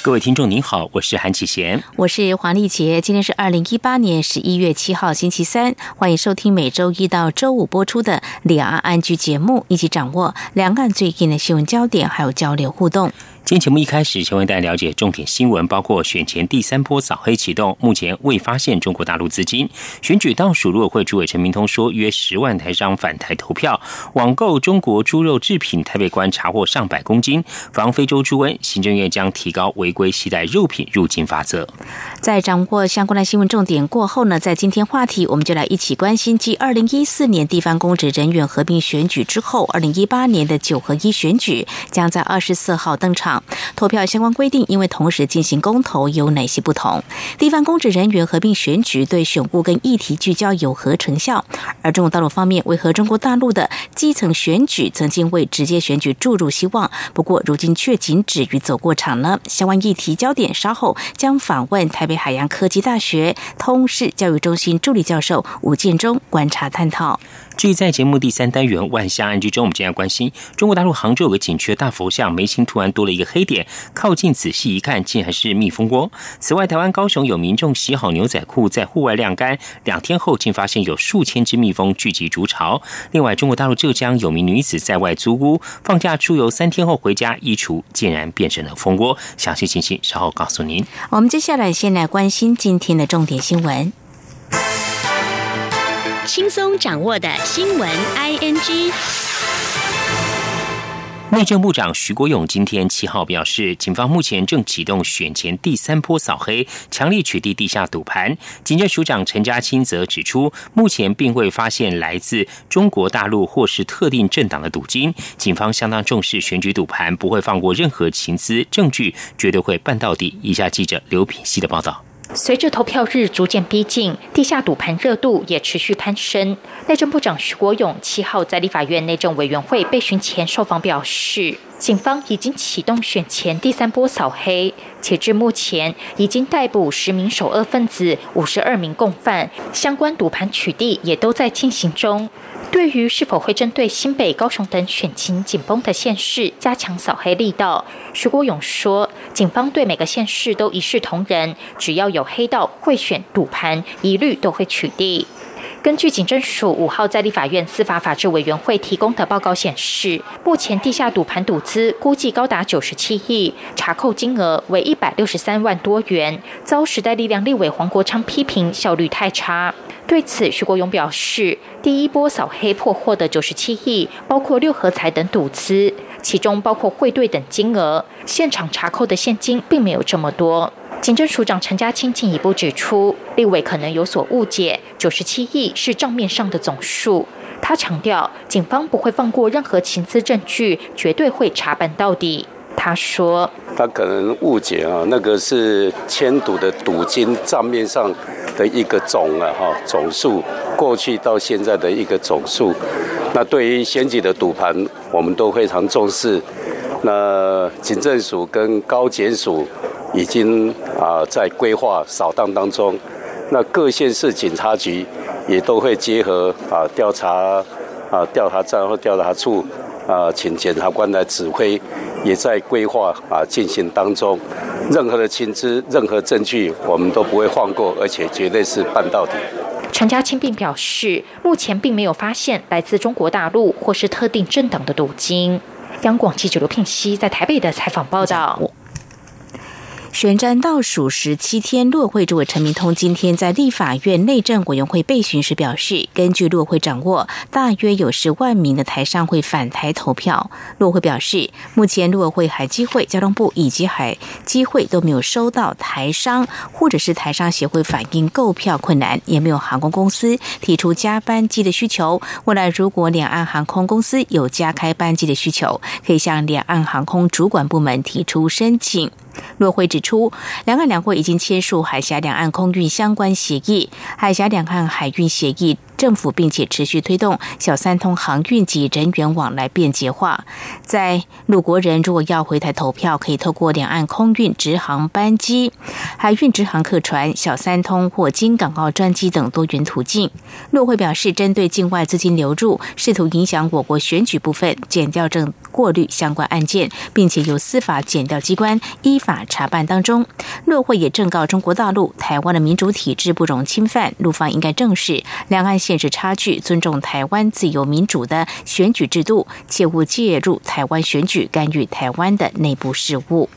各位听众您好，我是韩启贤，我是黄丽杰，今天是2018年11月7号星期三，欢迎收听每周一到周五播出的两岸ING节目，一起掌握两岸最近的新闻焦点，还有交流互动。今天节目一开始，先为大家了解重点新闻，包括选前第三波扫黑启动，目前未发现中国大陆资金。选举倒数，陆委会主委陈明通说，约10万台商返台投票。网购中国猪肉制品，台北关查获上百公斤。防非洲猪瘟，行政院将提高违规携带肉品入境罚则。在掌握相关的新闻重点过后呢，在今天话题，我们就来一起关心继2014年地方公职人员合并选举之后，2018年的9合1选举将在24号登场。投票相关规定因为同时进行公投有哪些不同？地方公职人员合并选举对选务跟议题聚焦有何成效？而中国大陆方面为何中国大陆的基层选举曾经为直接选举注入希望，不过如今却仅止于走过场呢？相关议题焦点稍后将访问台北海洋科技大学通识教育中心助理教授吴建中观察探讨。至于在节目第三单元万象案之中，我们今天关心中国大陆杭州有个景区的大佛像眉心突然多了一个黑点，靠近仔细一看，竟然是蜜蜂窝。此外，台湾高雄有民众洗好牛仔裤在户外晾干，2天后竟发现有数千只蜜蜂聚集筑巢。另外，中国大陆浙江有名女子在外租屋，放假出游3天后回家，衣橱竟然变成了蜂窝。详细情形稍后告诉您。我们接下来先来关心今天的重点新闻，轻松掌握的新闻 ING。内政部长徐国勇今天7号表示，警方目前正启动选前第三波扫黑，强力取缔地下赌盘。警政署长陈家清则指出，目前并未发现来自中国大陆或是特定政党的赌金，警方相当重视选举赌盘，不会放过任何情资证据，绝对会办到底。以下记者刘品希的报道。随着投票日逐渐逼近，地下赌盘热度也持续攀升。内政部长徐国勇7号在立法院内政委员会备询前受访表示，警方已经启动选前第3波扫黑，且至目前已经逮捕10名首恶分子、52名共犯，相关赌盘取缔也都在进行中。对于是否会针对新北、高雄等选情紧绷的县市加强扫黑力道，徐国勇说，警方对每个县市都一视同仁，只要有黑道、贿选、赌盘，一律都会取缔。根据警政署5号在立法院司法法制委员会提供的报告显示，目前地下赌盘赌资估计高达97亿，查扣金额为163万多元，遭时代力量立委黄国昌批评效率太差。对此，徐国勇表示，第一波扫黑破获的97亿，包括6合彩等赌资，其中包括汇兑等金额，现场查扣的现金并没有这么多。警政署长陈家清进一步指出，立委可能有所误解，97亿是账面上的总数。他强调，警方不会放过任何情资证据，绝对会查办到底。他说，他可能误解啊，那个是签赌的赌金账面上的一个总数，过去到现在的一个总数。那对于选举的赌盘，我们都非常重视。那警政署跟高检署已经在规划扫荡当中，那各县市警察局也都会结合调查站或调查处请检察官来指挥，也在规划进行当中。任何的情资、任何证据，我们都不会放过，而且绝对是办到底。陈家清并表示，目前并没有发现来自中国大陆或是特定政党的赌金。央广记者刘聘熙在台北的采访报道。选战倒数17天，陆委会主委陈明通今天在立法院内政委员会备询时表示，根据陆委会掌握，大约有10万名的台商会返台投票。陆委会表示，目前陆委会、海基会、交通部以及海基会都没有收到台商或者是台商协会反映购票困难，也没有航空公司提出加班机的需求。未来如果两岸航空公司有加开班机的需求，可以向两岸航空主管部门提出申请。陆委会指出，两岸两会已经签署海峡两岸空运相关协议、海峡两岸海运协议政府并且持续推动小三通航运及人员往来便捷化。在陆国人如果要回台投票，可以透过两岸空运直航班机、海运直航客船、小三通或经港澳专机等多元途径。陆会表示，针对境外资金流入试图影响我国选举部分，检调正过滤相关案件，并且由司法检调机关依法查办当中。陆会也正告中国大陆，台湾的民主体制不容侵犯，陆方应该正视两岸现实差距，尊重台湾自由民主的选举制度，切勿介入台湾选举，干预台湾的内部事务。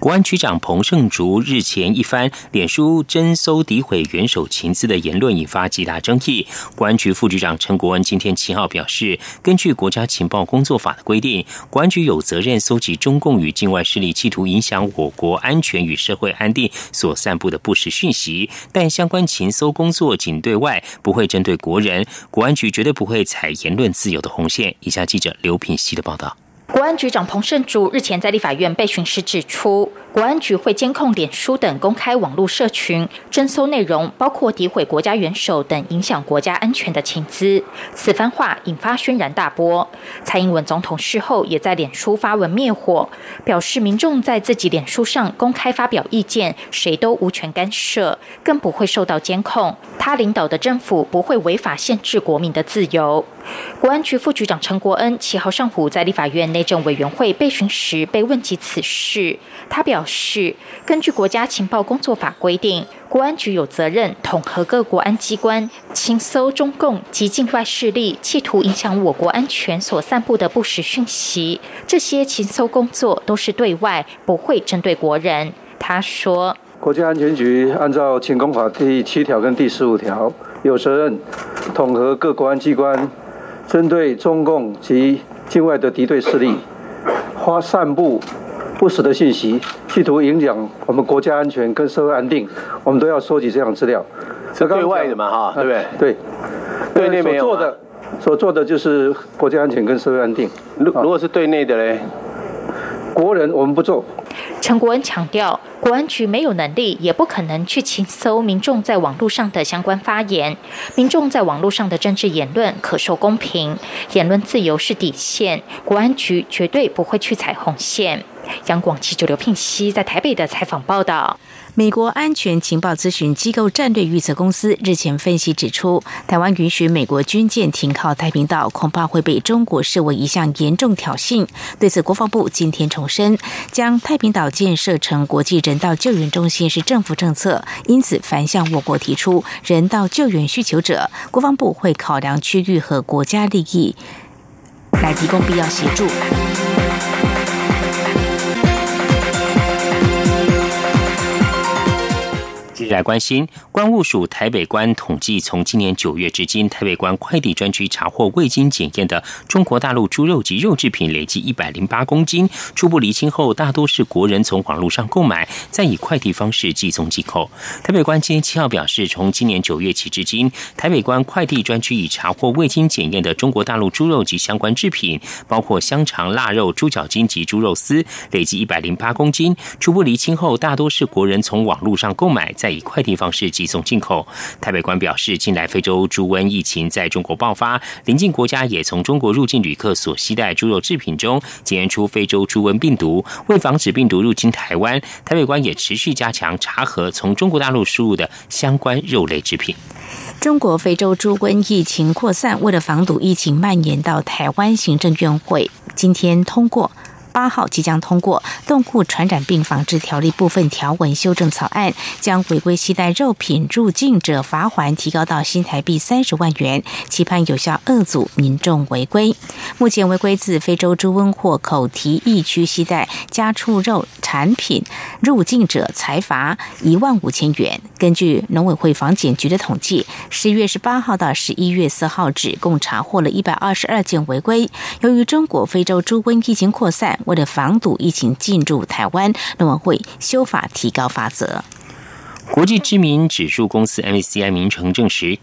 国安局长彭胜竹日前一番脸书征搜诋毁元首情资的言论引发极大争议。国安局副局长陈国恩今天7号表示，根据国家情报工作法的规定，国安局有责任搜集中共与境外势力企图影响我国安全与社会安定所散布的不实讯息，但相关情搜工作仅对外，不会针对国人。国安局绝对不会踩言论自由的红线。以下记者刘品希的报道。国安局长彭胜竹日前在立法院被询时指出，国安局会监控脸书等公开网络社群，征搜内容包括诋毁国家元首等影响国家安全的情资。此番话引发轩然大波。蔡英文总统事后也在脸书发文灭火，表示民众在自己脸书上公开发表意见，谁都无权干涉，更不会受到监控。他领导的政府不会违法限制国民的自由。国安局副局长陈国恩7号上午在立法院内政委员会被询时被问及此事，他表示，根据国家情报工作法规定，国安局有责任统合各国安机关，清搜中共及境外势力企图影响我国安全所散布的不实讯息，这些清搜工作都是对外，不会针对国人。他说，国家安全局按照情公法第7条跟第15条，有责任统合各国安机关，针对中共及境外的敌对势力发散布不实的信息，企图影响我们国家安全跟社会安定，我们都要收集这样的资料。是对外的嘛，哈，对不对？对，对内没有。所做的就是国家安全跟社会安定。如果是对内的嘞，国人我们不做。陈国恩强调，国安局没有能力，也不可能去清搜民众在网络上的相关发言。民众在网络上的政治言论可受公平，言论自由是底线，国安局绝对不会去踩红线。央广记者刘聘熙在台北的采访报道。美国安全情报咨询机构战略预测公司日前分析指出，台湾允许美国军舰停靠太平岛，恐怕会被中国视为一项严重挑衅。对此，国防部今天重申，将太平岛建设成国际人道救援中心是政府政策，因此凡向我国提出人道救援需求者，国防部会考量区域和国家利益，来提供必要协助。接下来关心，关务署台北关统计，从今年9月至今，台北关快递专区查获未经检验的中国大陆猪肉及肉制品累计108公斤，初步厘清后，大多是国人从网络上购买，再以快递方式寄送进口。台北关今天7号表示，从今年9月起至今，台北关快递专区已查获未经检验的中国大陆猪肉及相关制品，包括香肠、腊肉、猪脚筋及猪肉丝，累计108公斤，初步厘清后，大多是国人从网络上购买，再以快递方式寄送进口。台北关表示，近来非洲猪瘟疫情在中国爆发，邻近国家也从中国入境旅客所携带猪肉制品中检验出非洲猪瘟病毒。为防止病毒入侵台湾，台北关也持续加强查核从中国大陆输入的相关肉类制品。中国非洲猪瘟疫情扩散，为了防堵疫情蔓延到台湾，行政院会今天8号即将通过动物传染病防治条例部分条文修正草案，将违规携带肉品入境者罚锾提高到新台币30万元，期盼有效遏阻民众违规。目前违规自非洲猪瘟或口蹄疫区携带家畜肉产品入境者裁罚15000元。根据农委会防检局的统计，10月18号到11月4号止，共查获了122件违规。由于中国非洲猪瘟疫情扩散，为了防堵疫情进入台湾，农委会修法提高罚则。国际知名指数公司 MSCI 名称证实，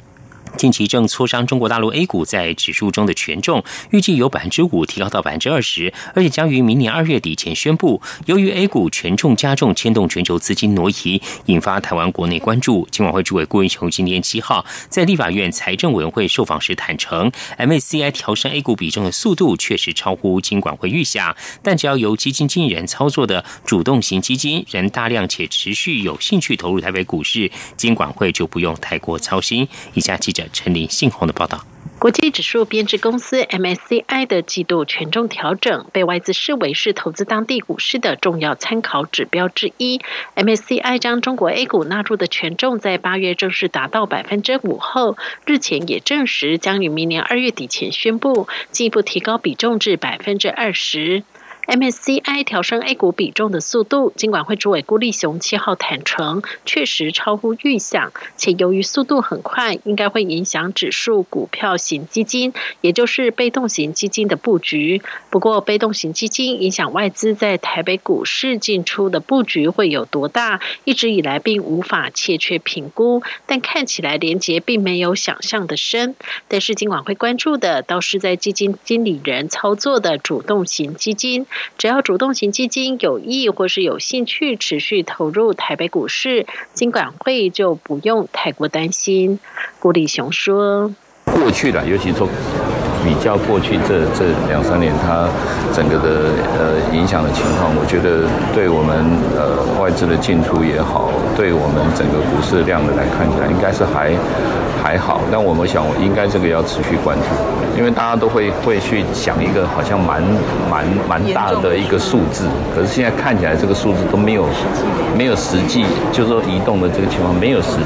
近期正磋商中国大陆 A 股在指数中的权重，预计由 5% 提高到 20%， 而且将于明年2月底前宣布。由于 A 股权重加重，牵动全球资金挪移，引发台湾国内关注。金管会主委顾英雄今天7号在立法院财政委员会受访时坦承， MSCI 调升 A 股比重的速度确实超乎金管会预想，但只要由基金经理人操作的主动型基金仍大量且持续有兴趣投入台北股市，金管会就不用太过操心。以下记者陈林信宏的报道。国际指数编制公司 MSCI 的季度权重调整被外资视为是投资当地股市的重要参考指标之一。MSCI 将中国 A 股纳入的权重在8月正式达到 5% 后，日前也证实将于明年2月底前宣布，进一步提高比重至 20%。MSCI 调升 A 股比重的速度，金管会主委顾立雄7号坦承，确实超乎预想，且由于速度很快，应该会影响指数股票型基金，也就是被动型基金的布局。不过，被动型基金影响外资在台北股市进出的布局会有多大，一直以来并无法切确评估，但看起来连结并没有想象的深。但是金管会关注的倒是在基金经理人操作的主动型基金，只要主动型基金有意或是有兴趣持续投入台北股市，金管会就不用太过担心。顾立雄说：“过去的，尤其说比较过去这两三年，它整个的影响的情况，我觉得对我们外资的进出也好，对我们整个股市量的来看起来，应该是还好，但我们想应该这个要持续关注，因为大家都会去想一个好像蛮大的一个数字，可是现在看起来这个数字都没有实际，就是说移动的这个情况没有实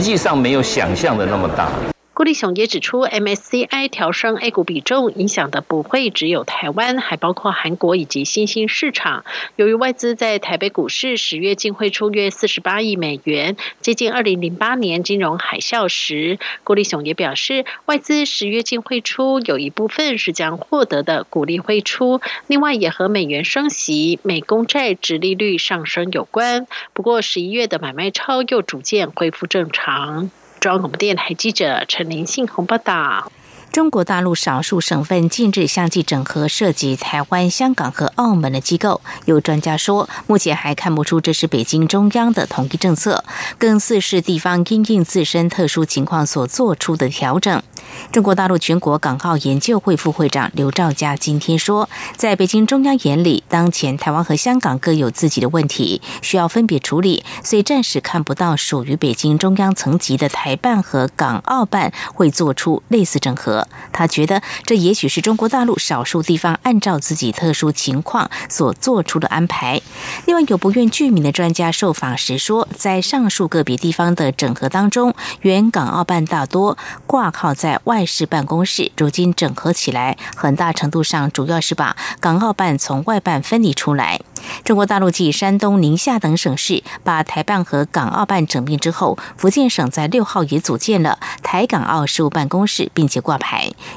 际上没有想象的那么大。”顾立雄也指出 ，MSCI 调升 A 股比重影响的不会只有台湾，还包括韩国以及新兴市场。由于外资在台北股市10月净汇出约48亿美元，接近2008年金融海啸时。顾立雄也表示，外资10月净汇出有一部分是将获得的股利汇出，另外也和美元升息、美公债殖利率上升有关。不过11月的买卖超又逐渐恢复正常。中央广播电台记者陈林信宏报道。中国大陆少数省份近日相继整合涉及台湾、香港和澳门的机构，有专家说，目前还看不出这是北京中央的统一政策，更似是地方因应自身特殊情况所做出的调整。中国大陆全国港澳研究会副会长刘兆佳今天说，在北京中央眼里，当前台湾和香港各有自己的问题，需要分别处理，所以暂时看不到属于北京中央层级的台办和港澳办会做出类似整合。他觉得这也许是中国大陆少数地方按照自己特殊情况所做出的安排。另外，有不愿具名的专家受访时说，在上述个别地方的整合当中，原港澳办大多挂靠在外事办公室，如今整合起来，很大程度上主要是把港澳办从外办分离出来。中国大陆继山东、宁夏等省市把台办和港澳办整并之后，福建省在6号也组建了台港澳事务办公室，并且挂牌。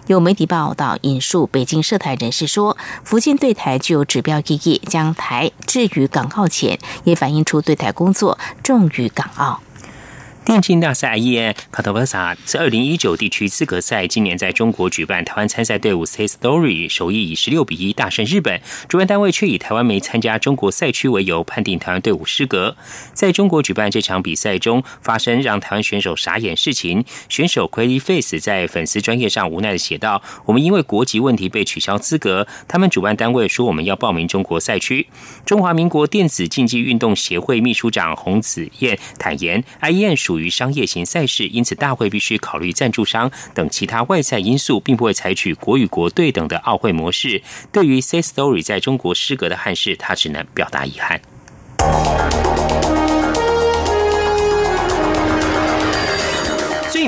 有媒体报道引述北京涉台人士说，福建对台具有指标意义，将台置于港澳前，也反映出对台工作重于港澳。电竞大赛 IEN 卡塔巴萨是2019地区资格赛，今年在中国举办。台湾参赛队伍 CS Story 首役以16-1大胜日本，主办单位却以台湾没参加中国赛区为由，判定台湾队伍失格。在中国举办这场比赛中，发生让台湾选手傻眼事情。选手 Quakeface 在粉丝专页上无奈地写道：“我们因为国籍问题被取消资格，他们主办单位说我们要报名中国赛区。”中华民国电子竞技运动协会秘书长洪子燕坦言 ，IEN 属于商业型赛事，因此大会必须考虑赞助商等其他外在因素，并不会采取国与国对等的奥会模式。对于 CS Story 在中国失格的憾事，他只能表达遗憾。最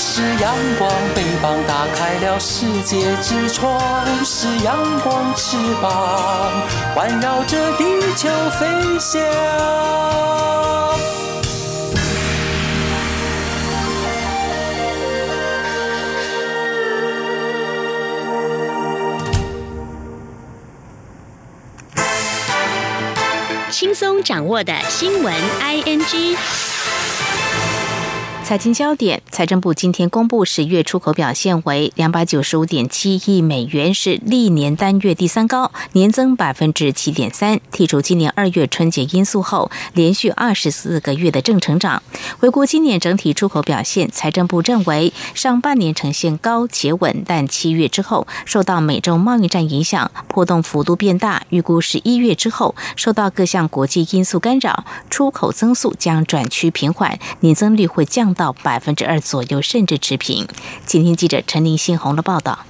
是阳光，翅膀打开了世界之窗；是阳光，翅膀环绕着地球飞翔。轻松掌握的新闻 ING。 财经焦点，财政部今天公布10月出口表现为 295.7 亿美元，是历年单月第3高，年增 7.3%， 剔除今年2月春节因素后，连续24个月的正成长。回顾今年整体出口表现，财政部认为上半年呈现高且稳，但7月之后受到美洲贸易战影响，波动幅度变大，预估11月之后受到各项国际因素干扰，出口增速将转趋平缓，年增率会降到 2% 左右，甚至持平。请听记者陈林新红的报道。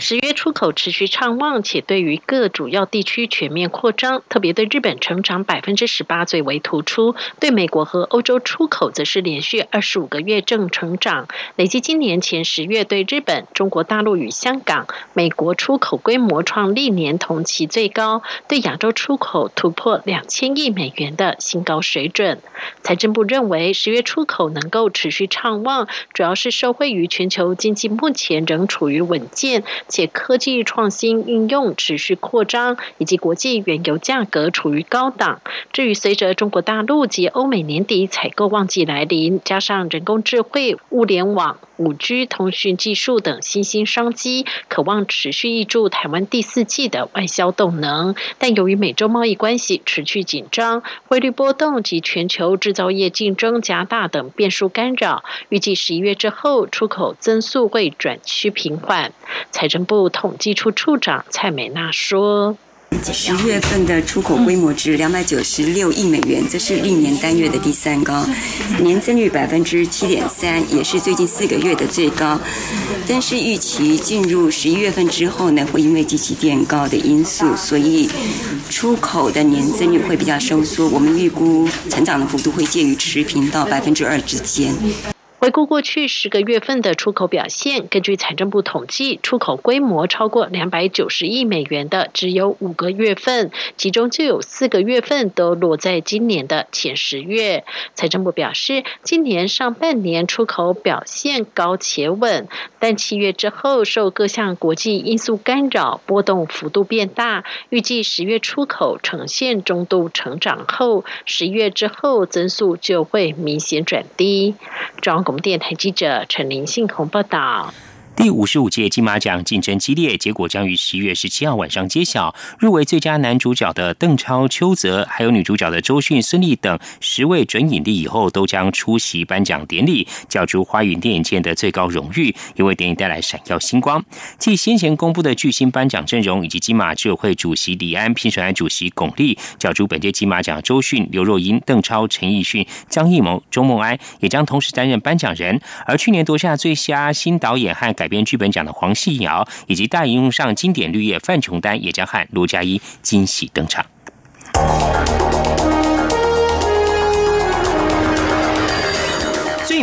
10月出口持续畅旺，且对于各主要地区全面扩张，特别对日本成长 18% 最为突出，对美国和欧洲出口则是连续25个月正成长。累计今年前10月，对日本、中国大陆与香港、美国出口规模创历年同期最高，对亚洲出口突破2000亿美元的新高水准。财政部认为10月出口能够持续畅旺，主要是受惠于全球经济目前仍处于稳健，且科技创新应用持续扩张，以及国际原油价格处于高档。至于随着中国大陆及欧美年底采购旺季来临，加上人工智慧、物联网、5G 通讯技术等新兴商机，可望持续挹注台湾第4季的外销动能。但由于美洲贸易关系持续紧张，汇率波动及全球制造业竞争加大等变数干扰，预计11月之后出口增速会转趋平缓。财政部统计处处长蔡美娜说，10月份的出口规模值296亿美元，这是历年单月的第3高，年增率 7.3%， 也是最近4个月的最高。但是预期进入11月份之后呢，会因为基期垫高的因素，所以出口的年增率会比较收缩。我们预估成长的幅度会介于持平到2%之间。回顾过去10个月份的出口表现，根据财政部统计，出口规模超过290亿美元的只有5个月份，其中就有4个月份都落在今年的前10月。财政部表示，今年上半年出口表现高且稳，但7月之后受各项国际因素干扰，波动幅度变大，预计10月出口呈现中度成长后，11月之后增速就会明显转低。中央电台记者陈林信宏报道。第55届金马奖竞争激烈，结果将于10月17号晚上揭晓。入围最佳男主角的邓超、邱泽，还有女主角的周迅、孙俪等10位准影帝以后，都将出席颁奖典礼，角逐花云电影界的最高荣誉，也为电影带来闪耀星光。继先前公布的巨星颁奖阵容以及金马执委会主席李安、评审团主席巩俐，角逐本届金马奖周迅、刘若英、邓超、陈奕迅、张艺谋、周梦安也将同时担任颁奖人。而去年夺下最佳新导演和改编剧本奖的黄细尧，以及大荧幕上经典绿叶范琼丹，也将和罗家英惊喜登场。最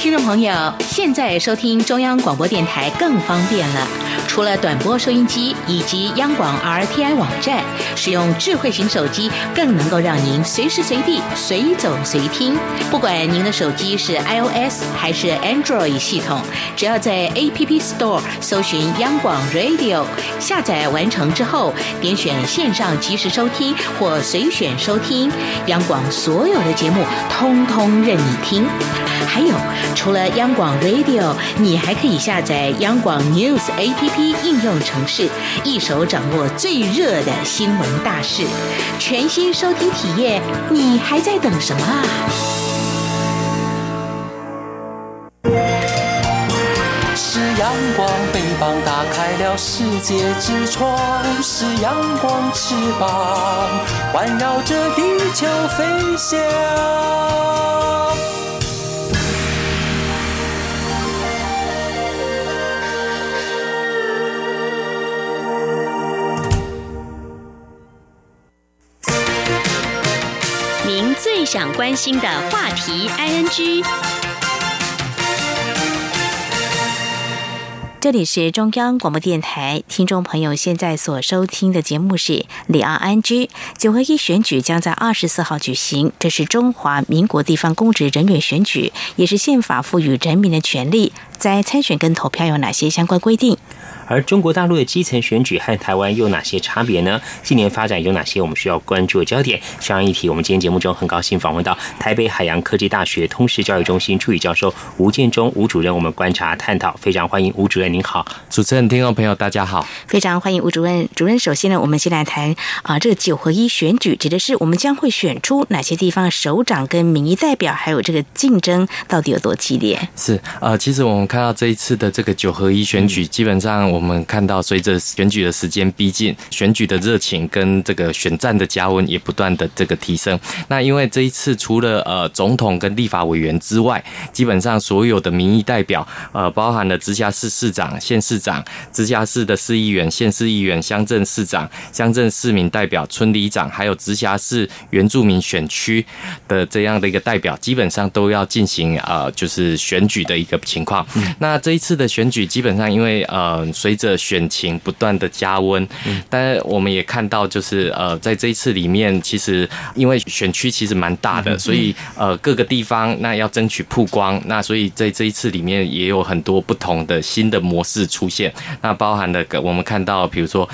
听众朋友，现在收听中央广播电台更方便了。除了短波收音机以及央广 RTI 网站，使用智慧型手机更能够让您随时随地随走随听。不管您的手机是 iOS 还是 Android 系统，只要在 APP Store 搜寻央广 Radio， 下载完成之后，点选线上即时收听或随选收听，央广所有的节目通通任你听。还有，除了央广 Radio， 你还可以下载央广 News APP。应用程式，一手掌握最热的新闻大事，全新收听体验，你还在等什么啊？是阳光，翅膀打开了世界之窗，是阳光，翅膀环绕着地球飞翔。最想关心的话题 ING， 这里是中央广播电台，听众朋友现在所收听的节目是两岸 ING。 九合一选举将在24号举行，这是中华民国地方公职人员选举，也是宪法赋予人民的权利。在参选跟投票有哪些相关规定？而中国大陆的基层选举和台湾又有哪些差别呢？近年发展有哪些我们需要关注的焦点？相关议题，我们今天节目中很高兴访问到台北海洋科技大学通识教育中心助理教授吴建中吴主任，我们观察探讨，非常欢迎吴主任。您好，主持人、听众朋友大家好，非常欢迎吴主任。主任，首先呢，我们先来谈这个九合一选举指的是我们将会选出哪些地方首长跟民意代表，还有这个竞争到底有多激烈？是其实我们看到这一次的这个九合一选举，基本上我们看到随着选举的时间逼近，选举的热情跟这个选战的加温也不断的这个提升。那因为这一次除了总统跟立法委员之外，基本上所有的民意代表包含了直辖市市长、县市长、直辖市的市议员、县市议员、乡镇市长、乡镇市民代表、村里长，还有直辖市原住民选区的这样的一个代表，基本上都要进行就是选举的一个情况。那这一次的选举基本上因为随着选情不断的加温，但我们也看到就是在这一次里面，其实因为选区其实蛮大的，所以各个地方那要争取曝光，那所以在这一次里面也有很多不同的新的模式出现。那包含了我们看到比如说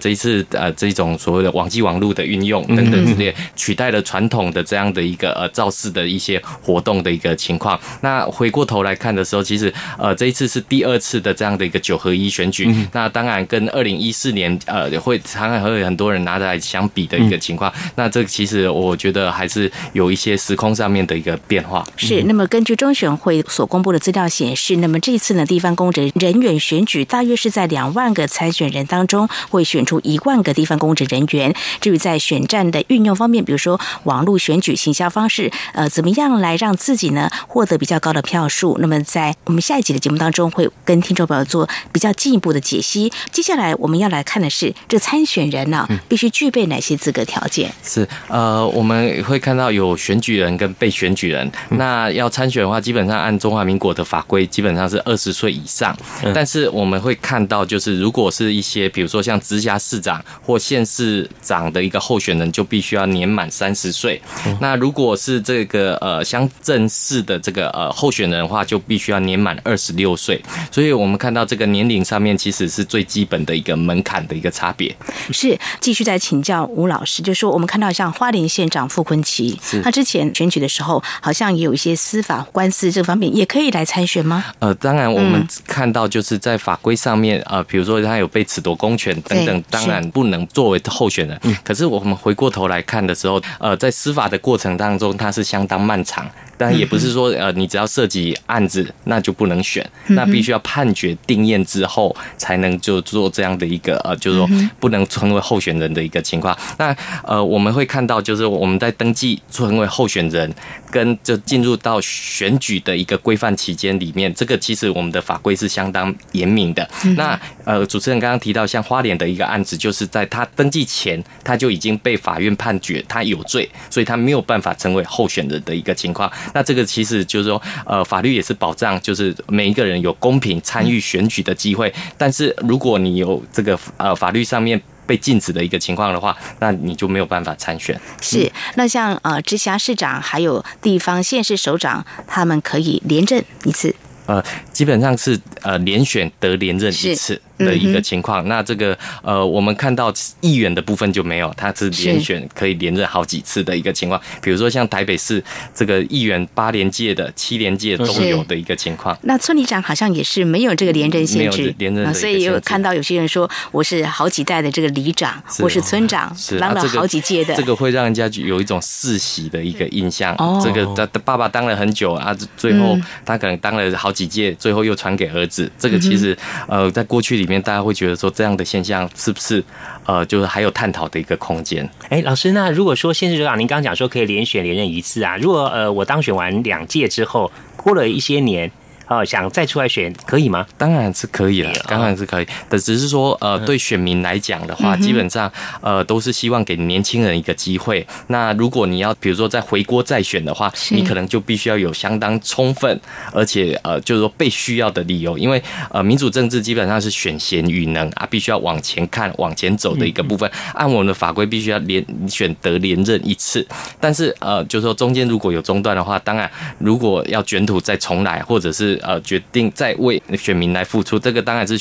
这一次这种所谓的网际网路的运用等等之类，取代了传统的这样的一个造势的一些活动的一个情况。那回过头来看的时候，其实这一次是第二次的这样的一个九合一选举，那当然跟2014年会常常会很多人拿来相比的一个情况，那这其实我觉得还是有一些时空上面的一个变化。是，那么根据中选会所公布的资料显示，那么这次呢，地方公职人员选举大约是在2万个参选人当中会选出1万个地方公职人员。至于在选战的运用方面，比如说网络选举行销方式，怎么样来让自己呢获得比较高的票数，那么在我们下一集的节目当中会跟听众朋友做比较进一步的解析。接下来我们要来看的是这参选人必须具备哪些资格条件。是我们会看到有选举人跟被选举人，那要参选的话，基本上按中华民国的法规基本上是20岁以上，但是我们会看到就是如果是一些比如说像直辖市长或县市长的一个候选人，就必须要年满30岁，那如果是这个乡镇市的这个候选人的话，就必须要年满26岁。所以我们看到这个年龄上面其实是最基本的一个门槛的一个差别。是，继续再请教吴老师，就是说我们看到像花莲县长傅崐萁，他之前选举的时候好像也有一些司法官司这方面也可以来参选吗？当然我们看到就是在法规上面比如说他有被褫夺公权等等，当然不能作为候选人，可是我们回过头来看的时候，在司法的过程当中它是相当漫长，但也不是说你只要涉及案子那就不能选，那必须要判决定验之后才能就做这样的一个就是说不能成为候选人的一个情况。那我们会看到，就是我们在登记成为候选人跟就进入到选举的一个规范期间里面，这个其实我们的法规是相当严明的。那主持人刚刚提到像花莲的一个案子，就是在他登记前他就已经被法院判决他有罪，所以他没有办法成为候选人的一个情况。那这个其实就是说法律也是保障就是每一个人有公平参与选举的机会，但是如果你有这个法律上面被禁止的一个情况的话，那你就没有办法参选。是，那像直辖市长还有地方县市首长，他们可以连任一次。基本上是连选得连任一次的一个情况。那这个我们看到议员的部分就没有，他是连选可以连任好几次的一个情况。比如说像台北市这个议员8连届的、7连届都有的一个情况。那村里长好像也是没有这个连任限制，没有连任限制，所以有看到有些人说我是好几代的这个里长，是我是村长，当了好几届的。这个会让人家有一种世袭的一个印象。这个他爸爸当了很久啊，最后他可能当了好几届，最后又传给儿子。这个其实在过去里面大家会觉得说这样的现象是不是就是还有探讨的一个空间。老师，那如果说县市首长您刚刚讲说可以连选连任一次啊，如果我当选完2届之后过了一些年想再出来选可以吗？当然是可以了，当然是可以的，只是说对选民来讲的话，基本上都是希望给年轻人一个机会。那如果你要比如说再回锅再选的话，你可能就必须要有相当充分而且就是说被需要的理由，因为民主政治基本上是选贤与能啊，必须要往前看往前走的一个部分。按我们的法规必须要连选得连任一次，但是就是说中间如果有中断的话，当然如果要卷土再重来或者是决定再为选民来付出，这个当然是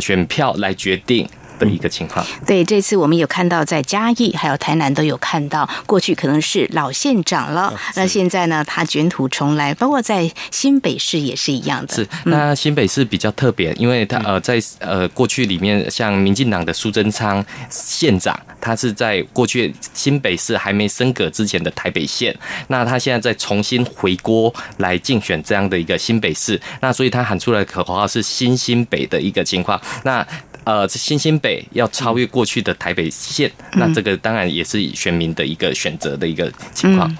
选票来决定的一个情况。对，这次我们有看到在嘉义还有台南都有看到，过去可能是老县长了，那现在呢他卷土重来，包括在新北市也是一样的。是，那新北市比较特别，因为他在过去里面像民进党的苏贞昌县长，他是在过去新北市还没升格之前的台北县，那他现在再重新回锅来竞选这样的一个新北市，那所以他喊出来的口号是新新北的一个情况。那新北要超越过去的台北县，那这个当然也是选民的一个选择的一个情况。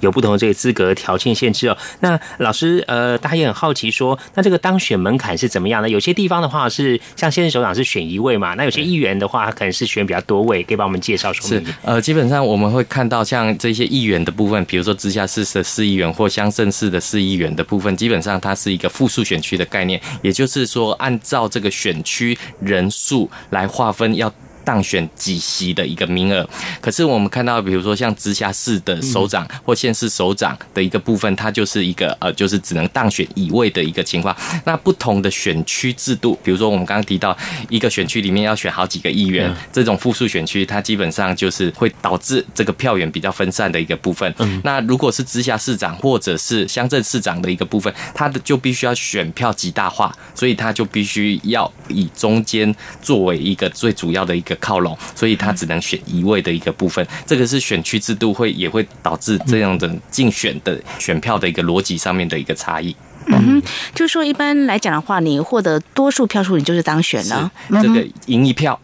有不同的这个资格条件限制哦。那老师，大家也很好奇说，那这个当选门槛是怎么样呢？有些地方的话是像县市首长是选1位嘛，那有些议员的话可能是选比较多位，可以帮我们介绍说明。是，基本上我们会看到像这些议员的部分，比如说直辖市的市议员或乡镇市的市议员的部分，基本上它是一个复数选区的概念，也就是说按照这个选区人数来划分要当选几席的一个名额。可是我们看到比如说像直辖市的首长或县市首长的一个部分，它就是一个就是只能当选1位的一个情况。那不同的选区制度，比如说我们刚刚提到一个选区里面要选好几个议员，这种复数选区它基本上就是会导致这个票源比较分散的一个部分。那如果是直辖市长或者是乡镇市长的一个部分，它就必须要选票极大化，所以它就必须要以中间作为一个最主要的一个靠拢，所以他只能选1位的一个部分。这个是选区制度也会导致这样的竞选的选票的一个逻辑上面的一个差异。就是说一般来讲的话，你获得多数票数，你就是当选了。这个赢一票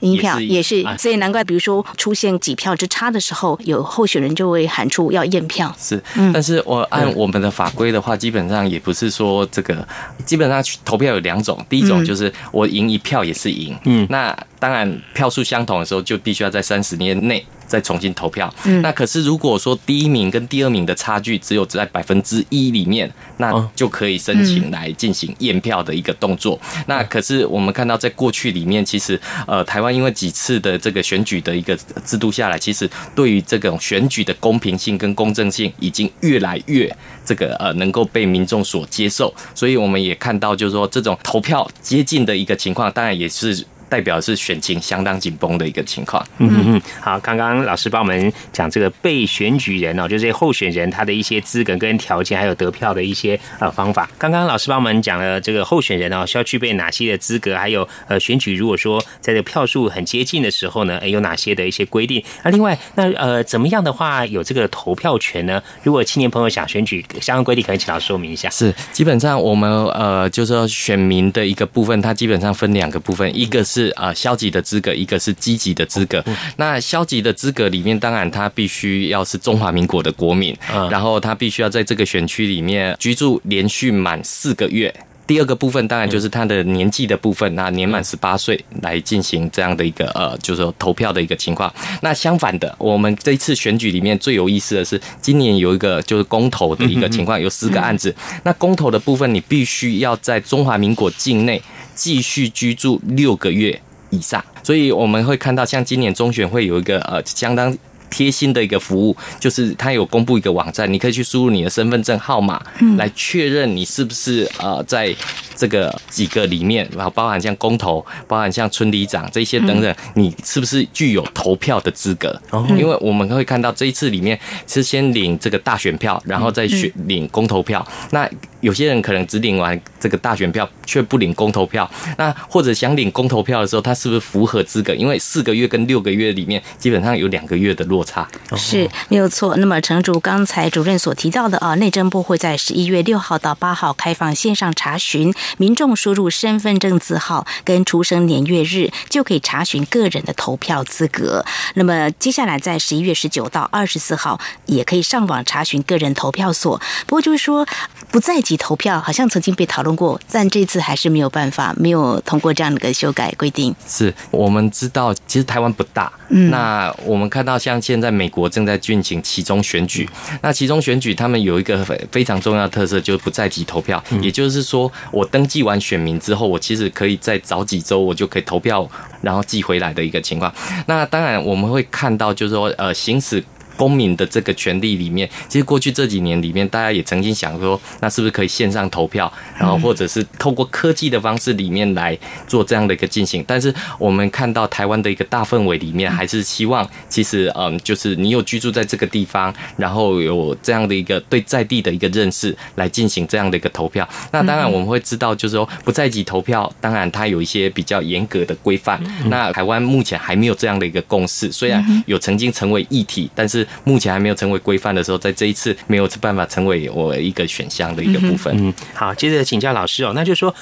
也是，所以难怪，比如说出现几票之差的时候，有候选人就会喊出要验票。是，但是按我们的法规的话，基本上也不是说这个，基本上投票有2种，第一种就是我赢一票也是赢，那当然票数相同的时候，就必须要在30年内再重新投票。那可是如果说第一名跟第二名的差距只有在1%里面，那就可以申请来进行验票的一个动作。那可是我们看到在过去里面，其实台湾因为几次的这个选举的一个制度下来，其实对于这种选举的公平性跟公正性已经越来越这个能够被民众所接受，所以我们也看到就是说这种投票接近的一个情况，当然也是代表是选情相当紧绷的一个情况。嗯，好，刚刚老师帮我们讲这个被选举人哦，就是候选人他的一些资格跟条件，还有得票的一些方法。刚刚老师帮我们讲了这个候选人哦，需要具备哪些的资格，还有选举如果说在这个票数很接近的时候呢，有哪些的一些规定。那另外，那怎么样的话有这个投票权呢？如果青年朋友想选举，相关规定可以请老师说明一下。是，基本上我们就是说选民的一个部分，它基本上分两个部分，一个是消极的资格，一个是积极的资格。那消极的资格里面，当然他必须要是中华民国的国民，然后他必须要在这个选区里面居住连续满4个月。第二个部分当然就是他的年纪的部分，那年满18岁来进行这样的一个就是说投票的一个情况。那相反的，我们这一次选举里面最有意思的是，今年有一个就是公投的一个情况，有4个案子。那公投的部分，你必须要在中华民国境内继续居住6个月以上。所以我们会看到，像今年中选会有一个相当贴心的一个服务，就是它有公布一个网站，你可以去输入你的身份证号码来确认你是不是在这个几个里面，包含像公投，包含像村里长这些等等，你是不是具有投票的资格。因为我们会看到这一次里面是先领这个大选票，然后再领公投票。那有些人可能只领完这个大选票却不领公投票，那或者想领公投票的时候，他是不是符合资格？因为4个月跟6个月里面基本上有2个月的落差，是没有错。那么陈主刚才主任所提到的啊，内政部会在11月6号到8号开放线上查询，民众输入身份证字号跟出生年月日就可以查询个人的投票资格。那么接下来在11月19到24号也可以上网查询个人投票所。不过就是说不在投票好像曾经被讨论过，但这次还是没有办法，没有通过这样的一个修改规定。是，我们知道其实台湾不大，那我们看到像现在美国正在进行期中选举，那期中选举他们有一个非常重要的特色，就是不在籍投票，也就是说我登记完选民之后，我其实可以在早几周我就可以投票然后寄回来的一个情况。那当然我们会看到就是说行使公民的这个权利里面，其实过去这几年里面，大家也曾经想说，那是不是可以线上投票，然后或者是透过科技的方式里面来做这样的一个进行。但是我们看到台湾的一个大氛围里面，还是希望其实就是你有居住在这个地方，然后有这样的一个对在地的一个认识来进行这样的一个投票。那当然我们会知道，就是说不在籍投票，当然它有一些比较严格的规范。那台湾目前还没有这样的一个共识，虽然有曾经成为议题，但是目前还没有成为规范的时候，在这一次没有办法成为我一个选项的一个部分。好，接着请教老师哦，那就是说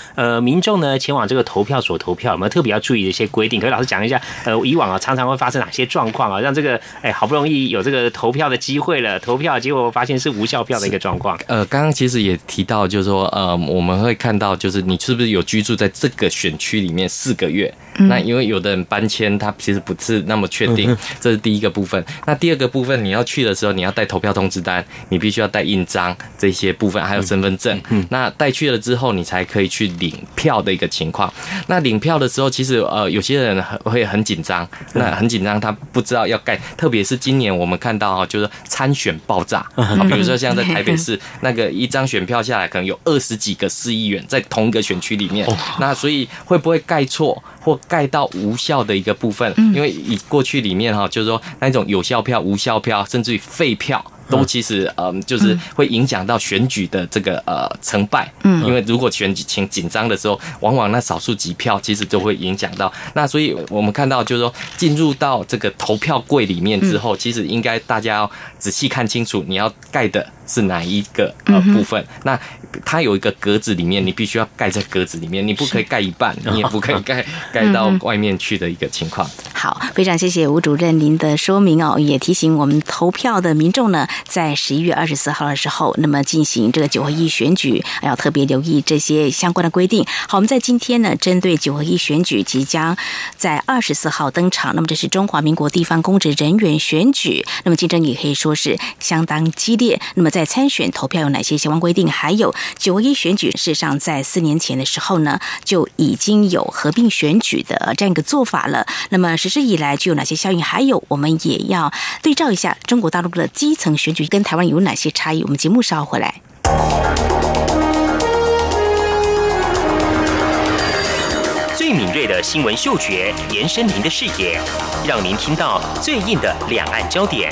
民众呢前往这个投票所投票，有没有特别要注意的一些规定？可以老师讲一下以往啊常常会发生哪些状况啊，让这个好不容易有这个投票的机会了，投票结果发现是无效票的一个状况。刚刚其实也提到，就是说我们会看到就是你是不是有居住在这个选区里面4个月。那因为有的人搬迁他其实不是那么确定，这是第一个部分。那第二个部分，你要去的时候，你要带投票通知单，你必须要带印章这些部分，还有身份证。那带去了之后，你才可以去领票的一个情况。那领票的时候，其实有些人会很紧张，那很紧张，他不知道要盖。特别是今年我们看到就是参选爆炸，比如说像在台北市那个一张选票下来，可能有20几个市议员在同一个选区里面，那所以会不会盖错或盖到无效的一个部分？因为以过去里面就是说那种有效票、无效票甚至于废票都其实就是会影响到选举的这个成败。因为如果选举情紧张的时候，往往那少数几票其实就会影响到。那所以我们看到就是说进入到这个投票柜里面之后，其实应该大家要仔细看清楚你要盖的是哪一个部分。那它有一个格子里面，你必须要盖在格子里面，你不可以盖一半，你也不可以盖到外面去的一个情况。好，非常谢谢吴主任您的说明哦，也提醒我们投票的民众呢，在11月24号的时候，那么进行这个9合一选举，要特别留意这些相关的规定。好，我们在今天呢，针对9合一选举即将在24号登场，那么这是中华民国地方公职人员选举，那么竞争也可以说是相当激烈。那么在参选投票有哪些相关规定？还有9合一选举，事实上在4年前的时候呢，就已经有合并选举的这样一个做法了。那么实施以来具有哪些效应？还有我们也要对照一下中国大陆的基层选举跟台湾有哪些差异？我们节目稍后回来。最敏锐。的新闻嗅觉延伸您的视野，让您听到最硬的两岸焦点。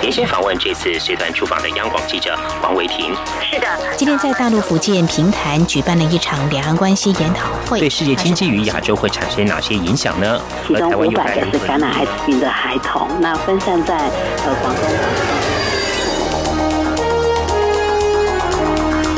连线访问这次随团出访的央广记者王维婷。是的，今天在大陆福建平潭举办了一场两岸关系研讨会，对世界经济与亚洲会产生哪些影响呢？其中500个是感染艾滋病的孩童，那分散在广东。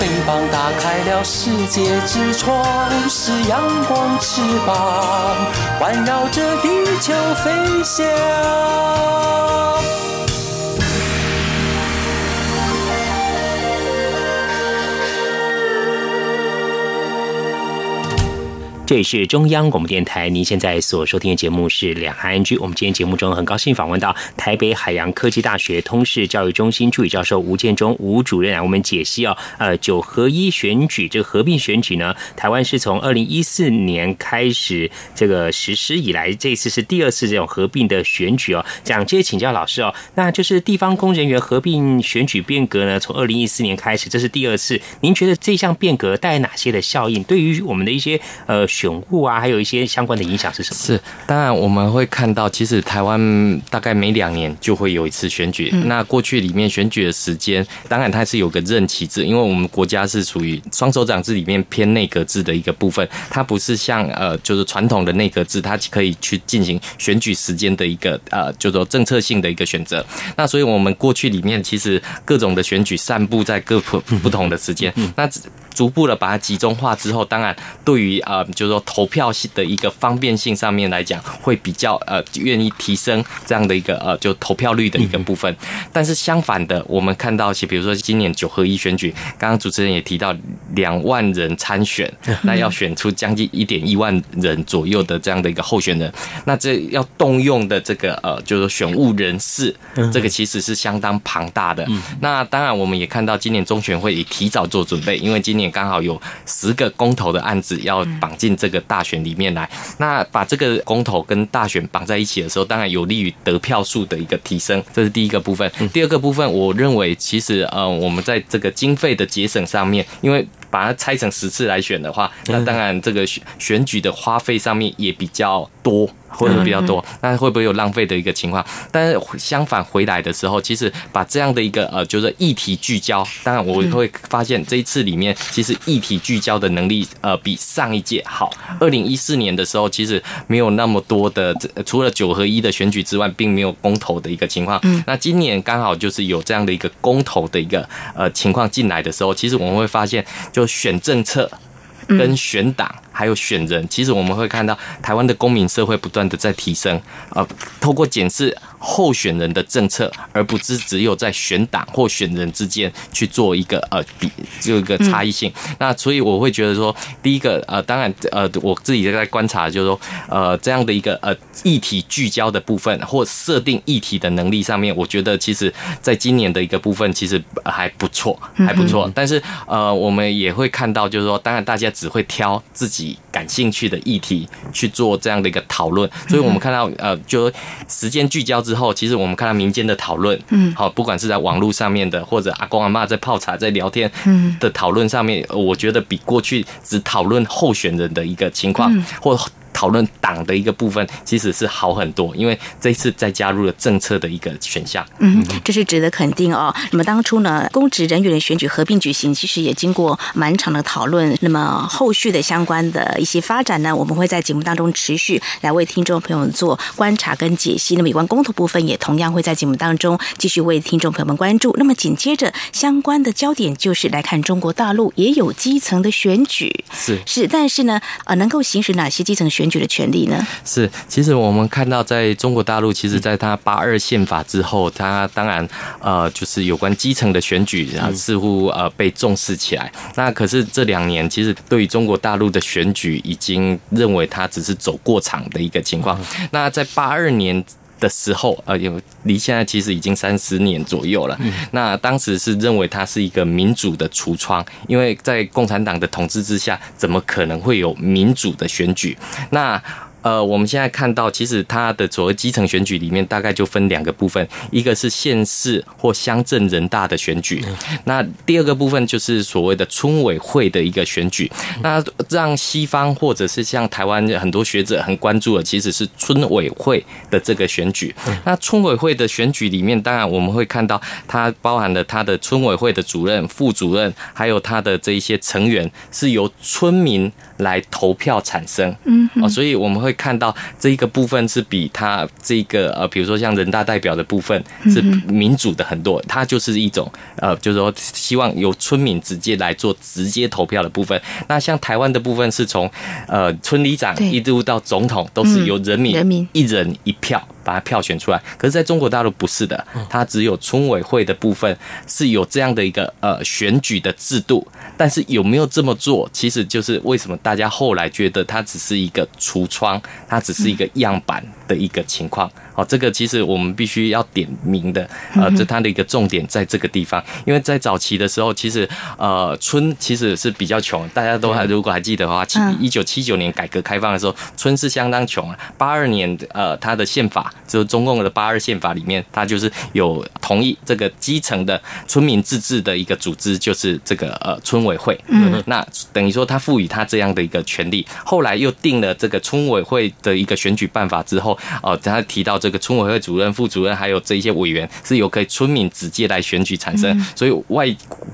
翅膀打开了世界之窗，是阳光翅膀环绕着地球飞翔。这里是中央广播电台，您现在所收听的节目是两岸 ING。我们今天节目中很高兴访问到台北海洋科技大学通识教育中心助理教授吴建中吴主任来我们解析9合1选举这个合并选举呢，台湾是从2014年开始这个实施以来，这一次是第2次这种合并的选举哦。想接着请教老师哦，那就是地方公人员合并选举变革呢，从2014年开始，这是第2次。您觉得这项变革带来哪些的效应？对于我们的一些选务啊，还有一些相关的影响是什么？是，当然我们会看到，其实台湾大概每2年就会有一次选举。那过去里面选举的时间，当然它是有个任期制，因为我们国家是属于双首长制里面偏内阁制的一个部分，它不是像就是传统的内阁制，它可以去进行选举时间的一个就是说政策性的一个选择。那所以我们过去里面其实各种的选举散布在各不同的时间，那逐步的把它集中化之后，当然对于就是说投票的一个方便性上面来讲，会比较愿意提升这样的一个就投票率的一个部分。但是相反的，我们看到比如说今年9合1选举，刚刚主持人也提到2万人参选，那要选出将近1.1万人左右的这样的一个候选人，那这要动用的这个就是选务人士，这个其实是相当庞大的。那当然我们也看到今年中选会也提早做准备，因为今年刚好有10个公投的案子要绑进这个大选里面来，那把这个公投跟大选绑在一起的时候，当然有利于得票数的一个提升，这是第一个部分。第二个部分，我认为其实我们在这个经费的节省上面，因为把它拆成10次来选的话，那当然这个选举的花费上面也比较多，或者比较多，那会不会有浪费的一个情况？但是相反回来的时候，其实把这样的一个就是议题聚焦，当然我会发现这一次里面，其实议题聚焦的能力比上一届好。2014年的时候，其实没有那么多的，除了9合1的选举之外，并没有公投的一个情况。那今年刚好就是有这样的一个公投的一个情况进来的时候，其实我们会发现，就选政策跟选党还有选人，其实我们会看到台湾的公民社会不断的在提升，透过检视候选人的政策，而不是只有在选党或选人之间去做一个这个差异性。那所以我会觉得说，第一个当然我自己在观察，就是说这样的一个议题聚焦的部分或设定议题的能力上面，我觉得其实在今年的一个部分其实还不错，还不错。但是我们也会看到，就是说，当然大家只会挑自己感兴趣的议题去做这样的一个讨论，所以我们看到就时间聚焦之后，其实我们看到民间的讨论，好，不管是在网络上面的，或者阿公阿嬷在泡茶在聊天的讨论上面，我觉得比过去只讨论候选人的一个情况或讨论党的一个部分，其实是好很多，因为这一次再加入了政策的一个选项。这是值得肯定哦。那么当初呢，公职人员的选举合并举行，其实也经过蛮长的讨论。那么后续的相关的一些发展呢，我们会在节目当中持续来为听众朋友做观察跟解析。那么有关公投部分，也同样会在节目当中继续为听众朋友们关注。那么紧接着相关的焦点就是来看中国大陆也有基层的选举，是，但是呢，能够行使哪些基层选举的权利？理呢？是，其实我们看到在中国大陆，其实在它82宪法之后，它当然就是有关基层的选举似乎被重视起来。那可是这2年，其实对于中国大陆的选举已经认为它只是走过场的一个情况。那在82年。的时候，离现在其实已经30年左右了。那当时是认为它是一个民主的橱窗，因为在共产党的统治之下，怎么可能会有民主的选举？那我们现在看到，其实它的所谓基层选举里面，大概就分2个部分，一个是县市或乡镇人大的选举，那第2个部分就是所谓的村委会的一个选举。那让西方或者是像台湾很多学者很关注的，其实是村委会的这个选举。那村委会的选举里面，当然我们会看到它包含了它的村委会的主任、副主任，还有它的这一些成员是由村民来投票产生。所以我们会看到这一个部分是比他这个比如说像人大代表的部分是民主的很多，他就是一种就是说希望由村民直接来做直接投票的部分。那像台湾的部分是从村里长一路到总统都是由人民一人一票把它票选出来，可是在中国大陆不是的，它只有村委会的部分是有这样的一个选举的制度，但是有没有这么做，其实就是为什么大家后来觉得它只是一个橱窗，它只是一个样板的一个情况。好，这个其实我们必须要点名的，就它的一个重点在这个地方，因为在早期的时候，其实村其实是比较穷，大家都还如果还记得的话，1979年改革开放的时候，村是相当穷啊。82年它的宪法就是中共的82宪法里面，它就是有同意这个基层的村民自治的一个组织，就是这个村委会。那等于说它赋予它这样的一个权利。后来又定了这个村委会的一个选举办法之后，它提到这个村委会主任、副主任还有这一些委员是由可以村民直接来选举产生。所以外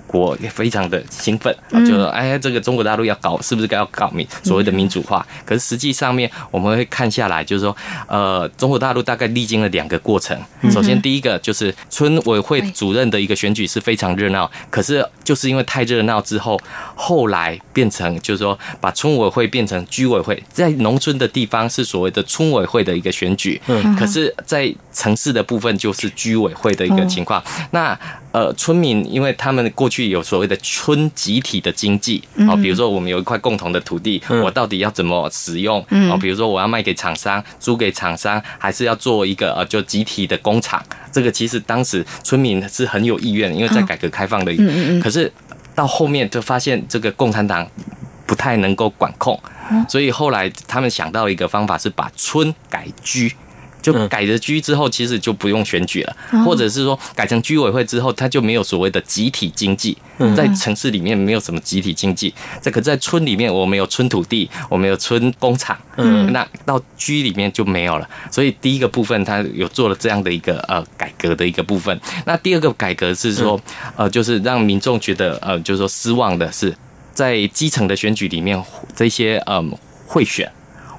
国也非常的兴奋，就说哎，这个中国大陆要搞，是不是要搞所谓的民主化？可是实际上面我们会看下来，就是说中国大陆大概历经了2个过程。首先第一个就是村委会主任的一个选举是非常热闹，可是就是因为太热闹之后，后来变成就是说把村委会变成居委会，在农村的地方是所谓的村委会的一个选举，可是在城市的部分就是居委会的一个情况。那村民因为他们过去有所谓的村集体的经济，比如说我们有一块共同的土地，我到底要怎么使用，比如说我要卖给厂商、租给厂商，还是要做一个就集体的工厂，这个其实当时村民是很有意愿，因为在改革开放的，可是到后面就发现这个共产党不太能够管控，所以后来他们想到一个方法是把村改居，就改了居之后，其实就不用选举了，或者是说改成居委会之后，它就没有所谓的集体经济，在城市里面没有什么集体经济。这个在村里面，我们有村土地，我们有村工厂，那到居里面就没有了。所以第一个部分，它有做了这样的一个改革的一个部分。那第2个改革是说，就是让民众觉得就是说失望的是，在基层的选举里面，这些贿选。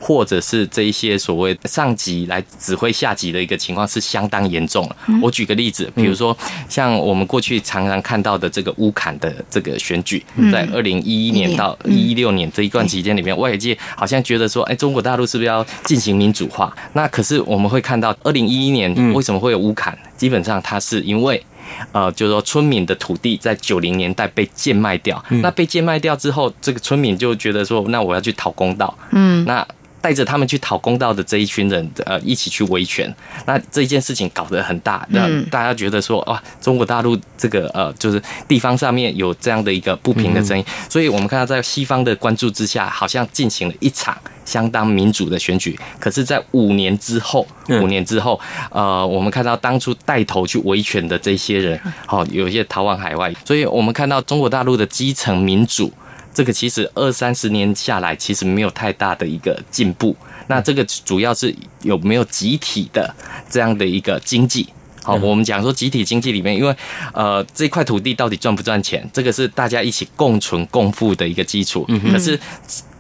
或者是这一些所谓上级来指挥下级的一个情况是相当严重了。我举个例子，比如说像我们过去常常看到的这个乌坎的这个选举，在2011年到2016年这一段期间里面，外界好像觉得说，哎，中国大陆是不是要进行民主化？那可是我们会看到，2011年为什么会有乌坎？基本上它是因为。就是说村民的土地在90年代被贱卖掉，那被贱卖掉之后，这个村民就觉得说，那我要去讨公道，那带着他们去讨公道的这一群人，一起去维权，那这件事情搞得很大，让大家觉得说，哇，中国大陆这个就是地方上面有这样的一个不平的声音，所以我们看到在西方的关注之下，好像进行了一场。相当民主的选举，可是，在五年之后，我们看到当初带头去维权的这些人，有一些逃往海外，所以我们看到中国大陆的基层民主，这个其实20-30年下来，其实没有太大的一个进步。那这个主要是有没有集体的这样的一个经济。好，我们讲说集体经济里面，因为这块土地到底赚不赚钱，这个是大家一起共存共富的一个基础。可是。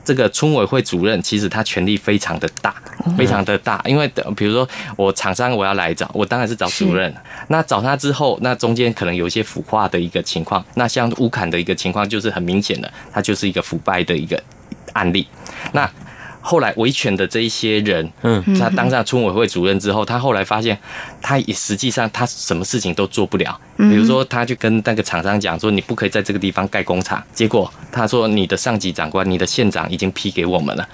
这个村委会主任其实他权力非常的大，非常的大，因为比如说我厂商我要来找，我当然是找主任。那找他之后，那中间可能有一些腐化的一个情况。那像乌坎的一个情况就是很明显的，它就是一个腐败的一个案例。那后来维权的这一些人，嗯，他当上村委会主任之后，他后来发现，他也实际上他什么事情都做不了。比如说，他去跟那个厂商讲说，你不可以在这个地方盖工厂。结果他说，你的上级长官、你的县长已经批给我们了。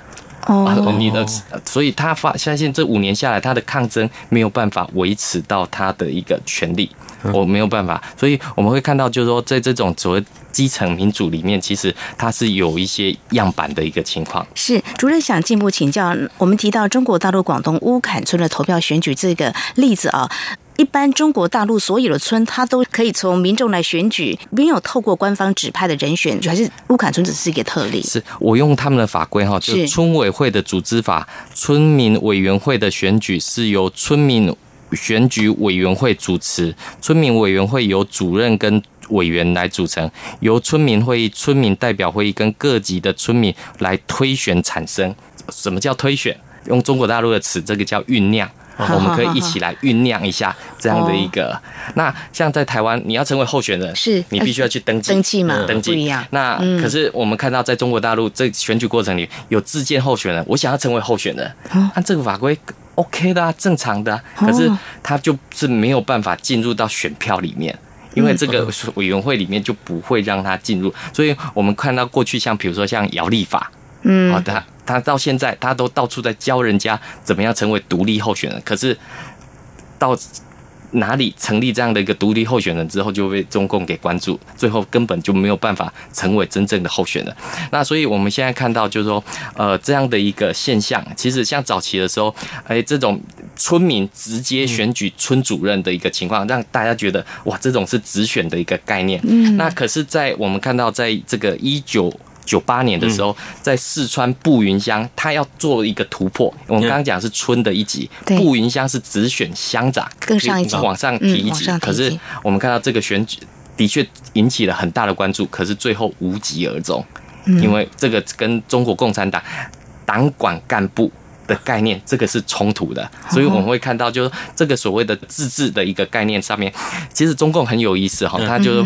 哦，你的，所以他相信这5年下来，他的抗争没有办法维持到他的一个权利。我没有办法，所以我们会看到，就是说，在这种所谓基层民主里面，其实它是有一些样板的一个情况。是主任想进一步请教，我们提到中国大陆广东乌坎村的投票选举这个例子啊。一般中国大陆所有的村，它都可以从民众来选举，没有透过官方指派的人选，还是乌坎村只是一个特例。是我用他们的法规哈，就是村委会的组织法，村民委员会的选举是由村民选举委员会主持，村民委员会由主任跟委员来组成，由村民会议、村民代表会议跟各级的村民来推选产生。什么叫推选？用中国大陆的词，这个叫酝酿。我们可以一起来酝酿一下这样的一个。哦、那像在台湾，你要成为候选人，是你必须要去登记，登记不一样。那、可是我们看到，在中国大陆这选举过程里，有自荐候选人，我想要成为候选人，按这个法规 OK 的啊，正常的、啊。可是他就是没有办法进入到选票里面。因为这个委员会里面就不会让他进入，所以我们看到过去像比如说像姚立法，好的，他到现在他都到处在教人家怎么样成为独立候选人，可是到哪里成立这样的一个独立候选人之后，就被中共给关注，最后根本就没有办法成为真正的候选人。那所以我们现在看到就是说，这样的一个现象，其实像早期的时候，这种村民直接选举村主任的一个情况，让大家觉得哇，这种是直选的一个概念。那可是，在我们看到，在这个1998年的时候，在四川步云乡，他要做一个突破。我们刚刚讲是村的一级，步云乡是只选乡长，更上一级，往上提一级。可是我们看到这个选举的确引起了很大的关注，可是最后无疾而终，因为这个跟中国共产党党管干部的概念，这个是冲突的。所以我们会看到，就是这个所谓的自治的一个概念上面，其实中共很有意思哈，他就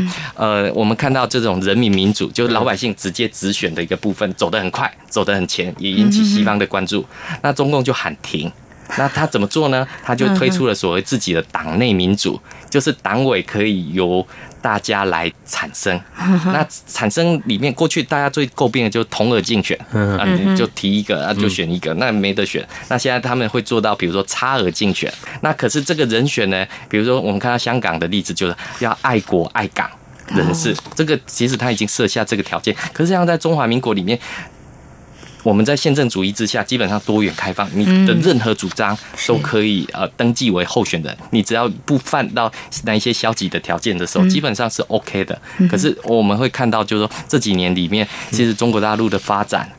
我们看到这种人民民主，就是老百姓直接直选的一个部分，走得很快，走得很前，也引起西方的关注。那中共就喊停，那他怎么做呢？他就推出了所谓自己的党内民主，就是党委可以由大家来产生。那产生里面，过去大家最诟病的就是同额竞选，你就提一个啊，就选一个，那没得选。那现在他们会做到，比如说差额竞选。那可是这个人选呢，比如说我们看到香港的例子，就是要爱国爱港人士，这个其实他已经设下这个条件。可是像在中华民国里面，我们在宪政主义之下，基本上多元开放，你的任何主张都可以登记为候选人，你只要不犯到那一些消极的条件的时候，基本上是 OK 的。可是我们会看到，就是说这几年里面，其实中国大陆的发展，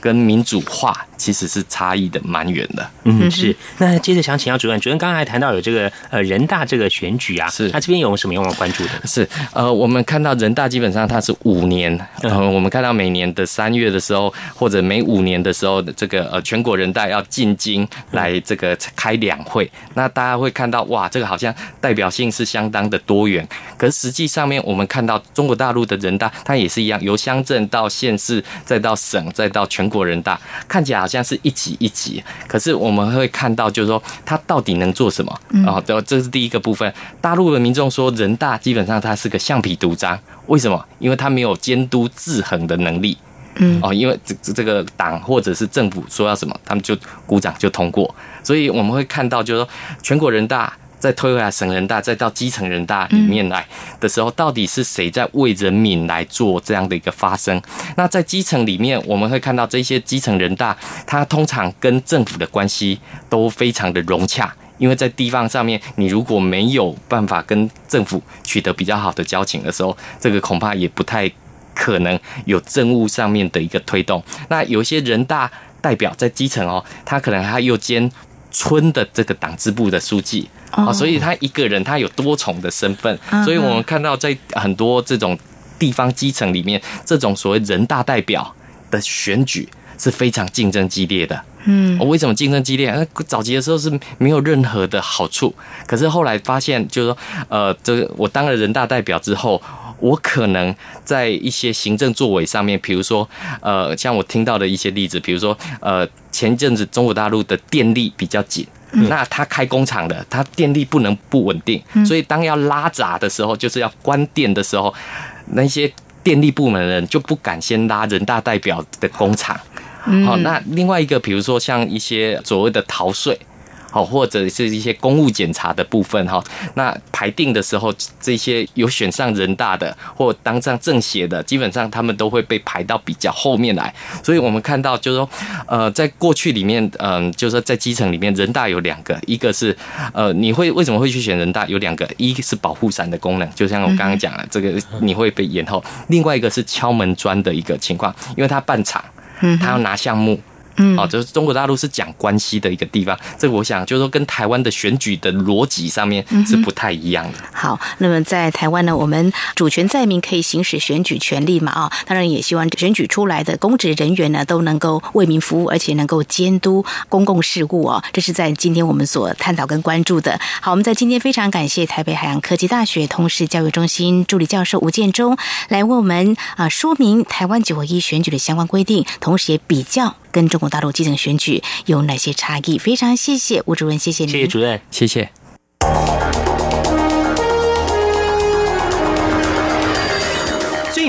跟民主化其实是差异的蛮远的。是。那接着想请教主任，主任刚才谈到有这个人大这个选举啊，是。那这边有什么要关注的？是我们看到人大基本上它是5年，我们看到每年的3月的时候，或者每5年的时候，这个全国人大要进京来这个开两会，那大家会看到哇，这个好像代表性是相当的多元，可是实际上面我们看到中国大陆的人大它也是一样，由乡镇到县市，再到省，再到全国人大，看起来好像是一级一级，可是我们会看到，就是说它到底能做什么啊？这是第一个部分。大陆的民众说，人大基本上它是个橡皮图章，为什么？因为它没有监督制衡的能力。因为这个党或者是政府说要什么，他们就鼓掌就通过。所以我们会看到，就是说全国人大再推回来省人大，再到基层人大里面来的时候，到底是谁在为人民来做这样的一个发声？那在基层里面，我们会看到这些基层人大，他通常跟政府的关系都非常的融洽。因为在地方上面，你如果没有办法跟政府取得比较好的交情的时候，这个恐怕也不太可能有政务上面的一个推动。那有些人大代表在基层他可能他又兼村的这个党支部的书记，所以他一个人他有多重的身份，所以我们看到在很多这种地方基层里面，这种所谓人大代表的选举是非常竞争激烈的。为什么竞争激烈？早期的时候是没有任何的好处，可是后来发现，就是说，我当了人大代表之后，我可能在一些行政作为上面，比如说像我听到的一些例子，比如说前一阵子中国大陆的电力比较紧。那他开工厂的，他电力不能不稳定，所以当要拉闸的时候，就是要关电的时候，那些电力部门的人就不敢先拉人大代表的工厂。好，那另外一个，比如说像一些所谓的逃税，好，或者是一些公务检查的部分哈，那排定的时候，这些有选上人大的或当上政协的，基本上他们都会被排到比较后面来。所以我们看到就是说，在过去里面，就是说在基层里面，人大有两个，一个是你会为什么会去选人大？有两个，一是保护伞的功能，就像我刚刚讲了，这个你会被延后；另外一个是敲门砖的一个情况，因为他办厂，他要拿项目。好，就是中国大陆是讲关系的一个地方，这个我想就是说跟台湾的选举的逻辑上面是不太一样的。好，那么在台湾呢，我们主权在民可以行使选举权利嘛啊，当然也希望选举出来的公职人员呢都能够为民服务，而且能够监督公共事务啊，这是在今天我们所探讨跟关注的。好，我们在今天非常感谢台北海洋科技大学通识教育中心助理教授吴建中来为我们说明台湾921选举的相关规定，同时也比较跟中国大陆基层选举有哪些差异？非常谢谢吴主任，谢谢您。谢谢主任，谢谢。最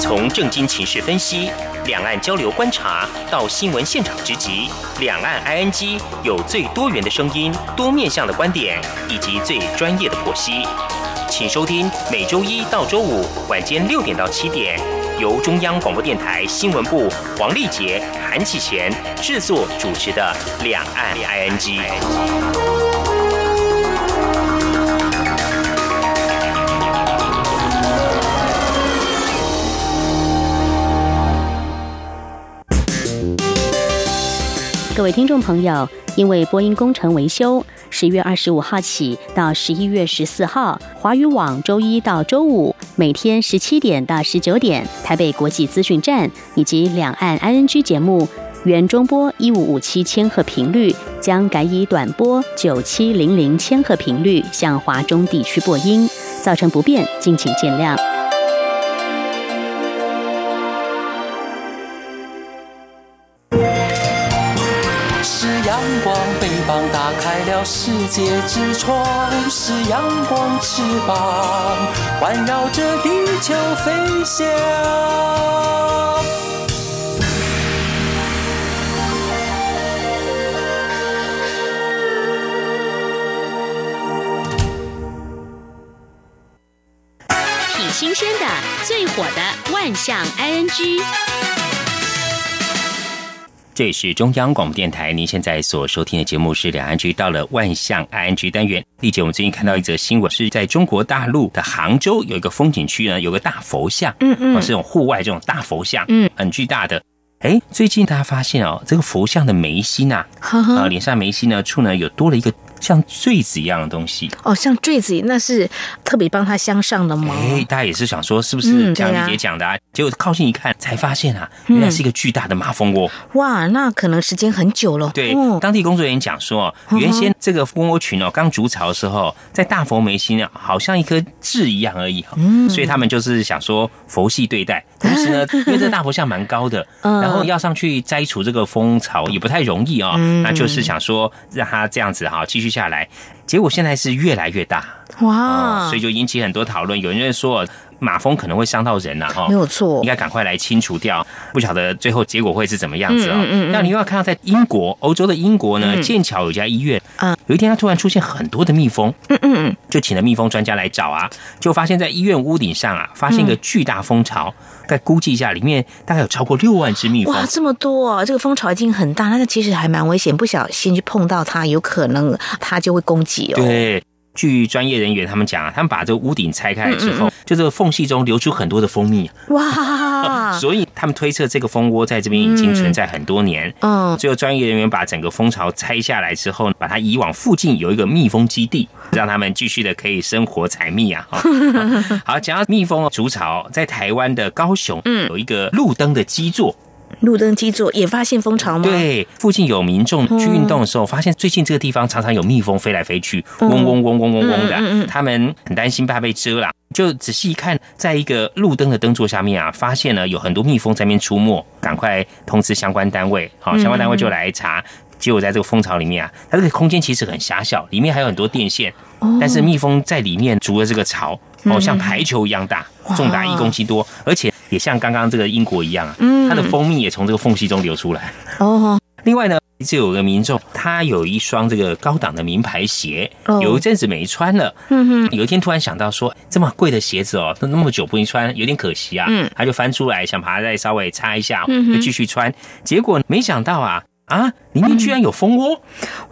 从政经情势分析、两岸交流观察到新闻现场直击，两岸 ING 有最多元的声音、多面向的观点以及最专业的剖析。请收听每周一到周五晚间6点到7点，由中央广播电台新闻部黄丽杰、韩启贤制作主持的两岸 ING。各位听众朋友，因为播音工程维修，10月25号起到11月14号，华语网周一到周五每天17点到19点，台北国际资讯站以及两岸 ING 节目原中波1557千赫频率将改以短波9700千赫频率向华中地区播音，造成不便，敬请见谅。打开了世界之窗，是阳光翅膀环绕着地球飞翔。挺新鲜的，最火的万象 ING。这里是中央广播电台，您现在所收听的节目是两岸局，到了万象 ING 单元。丽姐，我们最近看到一则新闻，是在中国大陆的杭州有一个风景区呢，有个大佛像，是这种户外这种大佛像，很巨大的。哎，最近大家发现哦，这个佛像的眉心啊，脸上眉心呢处呢有多了一个像坠子一样的东西。哦，像坠子，那是特别帮它镶上的吗？哎，大家也是想说是不是像李姐讲的啊？结果靠近一看才发现啊，原来是一个巨大的马蜂窝。哇，那可能时间很久了。对，当地工作人员讲说，原先这个蜂窝群哦刚筑巢的时候，在大佛眉心啊，好像一颗痣一样而已。所以他们就是想说佛系对待。同时呢，因为这大佛像蛮高的，然后要上去摘除这个蜂巢也不太容易哦，那就是想说让它这样子哈继续下来，结果现在是越来越大哇，所以就引起很多讨论。有人说马蜂可能会伤到人呐，没有错，应该赶快来清除掉。不晓得最后结果会是怎么样子哦。那你又要看到在英国，欧洲的英国呢，剑桥有家医院，有一天它突然出现很多的蜜蜂，就请了蜜蜂专家来找啊，就发现在医院屋顶上啊，发现一个巨大蜂巢。再估计一下，里面大概有超过6万只蜜蜂。哇，这么多啊！这个蜂巢已经很大，那其实还蛮危险，不小心去碰到它，有可能它就会攻击哦。对，据专业人员他们讲啊，他们把这个屋顶拆开之后，就这个缝隙中流出很多的蜂蜜。哇！所以他们推测这个蜂窝在这边已经存在很多年。嗯，最后专业人员把整个蜂巢拆下来之后，把它移往附近有一个蜜蜂基地，让他们继续的可以生活采蜜啊。好，讲到蜜蜂筑巢，在台湾的高雄，有一个路灯的基座。路灯基座也发现蜂巢吗？对，附近有民众去运动的时候，发现最近这个地方常常有蜜蜂飞来飞去，嗡嗡嗡嗡嗡嗡的，他们很担心怕被蛰啦，就仔细一看，在一个路灯的灯座下面啊，发现呢有很多蜜蜂在那边出没，赶快通知相关单位，好，相关单位就来查。结果在这个蜂巢里面啊，它这个空间其实很狭小，里面还有很多电线，但是蜜蜂在里面筑了这个巢，哦，像排球一样大，重达1公斤多，而且也像刚刚这个英国一样啊，它的蜂蜜也从这个缝隙中流出来。哦，另外呢，这有个民众，他有一双这个高档的名牌鞋，有一阵子没穿了，有一天突然想到说，这么贵的鞋子哦，那么久不能穿，有点可惜啊，他就翻出来想把它再稍微擦一下，就继续穿，结果没想到啊，里面居然有蜂窝！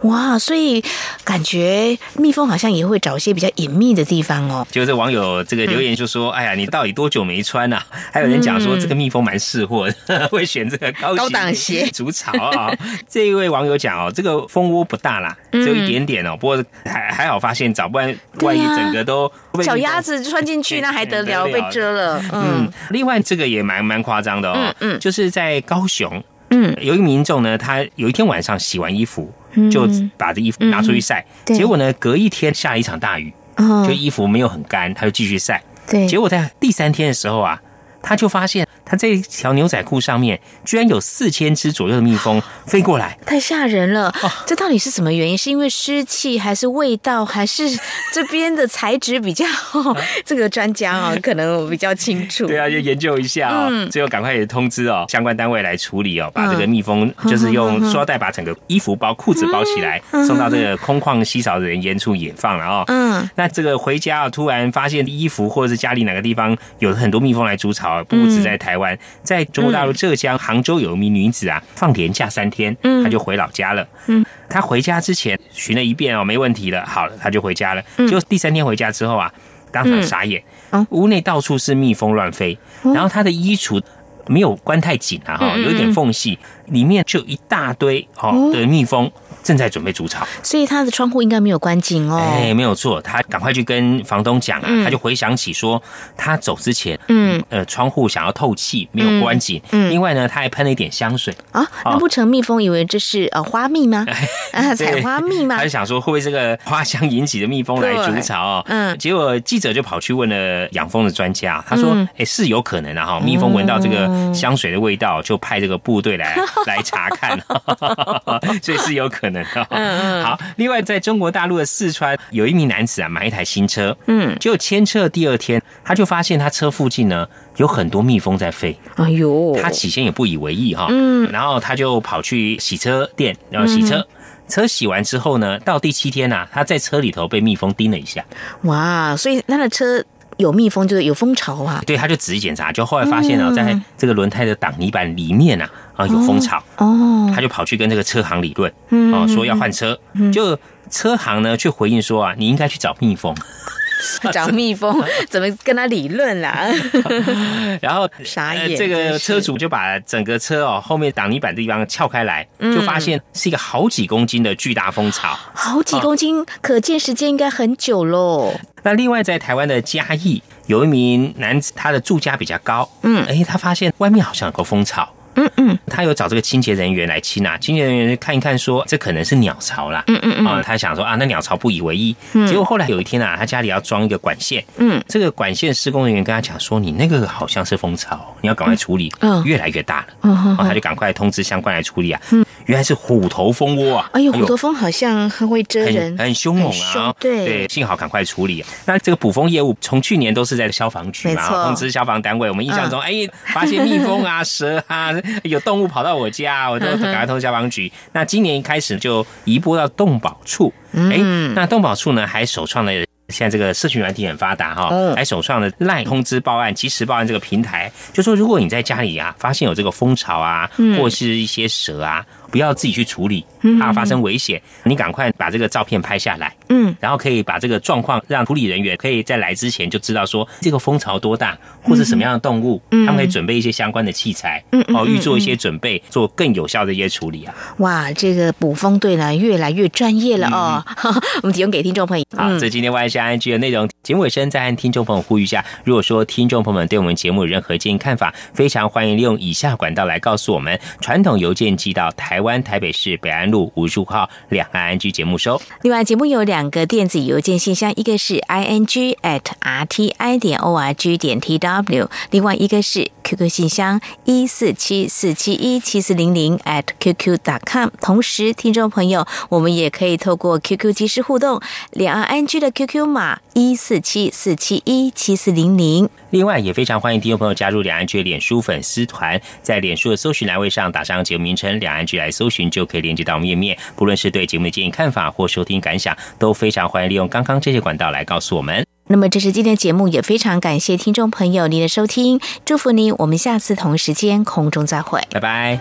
哇，所以感觉蜜蜂好像也会找一些比较隐秘的地方哦。就这网友这个留言就说：“哎呀，你到底多久没穿啊？”还有人讲说这个蜜蜂蛮识货的，会选这个高档鞋筑巢啊。这一位网友讲哦，这个蜂窝不大啦，只有一点点哦，不过还好发现早，不然万一整个都小鸭子穿进去，那还得了，被蛰了。另外这个也蛮夸张的哦，就是在高雄。有一个民众呢，他有一天晚上洗完衣服，就把这衣服拿出去晒，结果呢，隔一天下了一场大雨，就衣服没有很干，他就继续晒。结果在第3天的时候啊，他就发现他这条牛仔裤上面居然有4000只左右的蜜蜂飞过来，太吓人了！这到底是什么原因？是因为湿气，还是味道，还是这边的材质比较？这个专家可能我比较清楚。对啊，就研究一下最后赶快也通知相关单位来处理把这个蜜蜂就是用塑料袋把整个衣服包、裤子包起来，送到这个空旷稀少的人烟处野放了那这个回家突然发现衣服或者是家里哪个地方有很多蜜蜂来筑巢，不止在台湾，在中国大陆浙江杭州有一名女子啊，放连假3天，她就回老家了。她回家之前巡了一遍没问题了，好了，她就回家了。结果第3天回家之后啊，当场傻眼，屋内到处是蜜蜂乱飞，然后她的衣橱没有关太紧啊，有一点缝隙，里面就一大堆的蜜蜂。正在准备筑巢，所以他的窗户应该没有关紧哦。哎，没有错，他赶快去跟房东讲啊，他就回想起说他走之前，窗户想要透气，没有关紧。另外呢，他还喷了一点香水啊，那不成蜜蜂以为这是花蜜吗？采花蜜吗？他就想说会不会这个花香引起的蜜蜂来筑巢？结果记者就跑去问了养蜂的专家，他说，哎，是有可能啊，蜜蜂闻到这个香水的味道，就派这个部队来查看，所以是有可能。好，另外在中国大陆的四川有一名男子啊，买一台新车，就牵车第2天，他就发现他车附近呢有很多蜜蜂在飞。哎呦，他起先也不以为意然后他就跑去洗车店，然后洗车。车洗完之后呢，到第7天啊，他在车里头被蜜蜂叮了一下。哇，所以他的车有蜜蜂就是有蜂巢啊。对，他就仔细检查，就后来发现在这个轮胎的挡泥板里面啊有蜂巢哦，他就跑去跟这个车行理论说要换车，就车行呢却回应说你应该去找蜜蜂。找蜜蜂怎么跟他理论啦？然后傻眼，这个车主就把整个车后面挡泥板的地方撬开来，就发现是一个好几公斤的巨大蜂巢，好几公斤，可见时间应该很久喽。那另外在台湾的嘉义有一名男子，他的住家比较高，他发现外面好像有个蜂巢。他有找这个清洁人员来清啊，清洁人员看一看说这可能是鸟巢啦，他想说那鸟巢不以为意，结果后来有一天啊，他家里要装一个管线，这个管线施工人员跟他讲说你那个好像是蜂巢，你要赶快处理，越来越大了，他就赶快通知相关来处理啊，原来是虎头蜂窝啊，哎呦，虎头蜂好像很会蛰人，很凶猛啊，对，幸好赶快处理。那这个捕蜂业务从去年都是在消防局嘛，通知消防单位，我们印象中发现蜜蜂啊、蛇啊。有动物跑到我家，我都赶快通知消防局。那今年一开始就移拨到动保处，那动保处呢还首创了现在这个社群软体很发达还首创了 LINE 通知报案、即时报案这个平台，就说如果你在家里啊发现有这个蜂巢啊，或是一些蛇啊，不要自己去处理，怕发生危险，你赶快把这个照片拍下来，然后可以把这个状况让处理人员可以在来之前就知道说这个蜂巢多大或是什么样的动物，他们可以准备一些相关的器材，预做一些准备，做更有效的一些处理啊。哇，这个捕蜂队呢越来越专业了哦。我们提供给听众朋友。好，这今天万象 ING 的内容节目尾声，再和听众朋友呼吁一下，如果说听众朋友们对我们节目有任何建议看法，非常欢迎利用以下管道来告诉我们：传统邮件寄到台湾台北市北安路55号两岸 ING 节目收。另外，节目有两个电子邮件信箱，一个是 ing@rti.org.tw， 另外一个是 QQ 信箱147471740@qq.com。 同时，听众朋友，我们也可以透过 QQ 即时互动，两岸 ING 的 QQ 码147471740。另外，也非常欢迎听众朋友加入两岸 ING 的脸书粉丝团，在脸书的搜寻栏位上打上节目名称“两岸 ING” 来搜寻，就可以连接到我们页面。不论是对节目的建议看法或收听感想，都非常欢迎利用刚刚这些管道来告诉我们。那么这是今天的节目，也非常感谢听众朋友您的收听，祝福您，我们下次同时间空中再会，拜拜。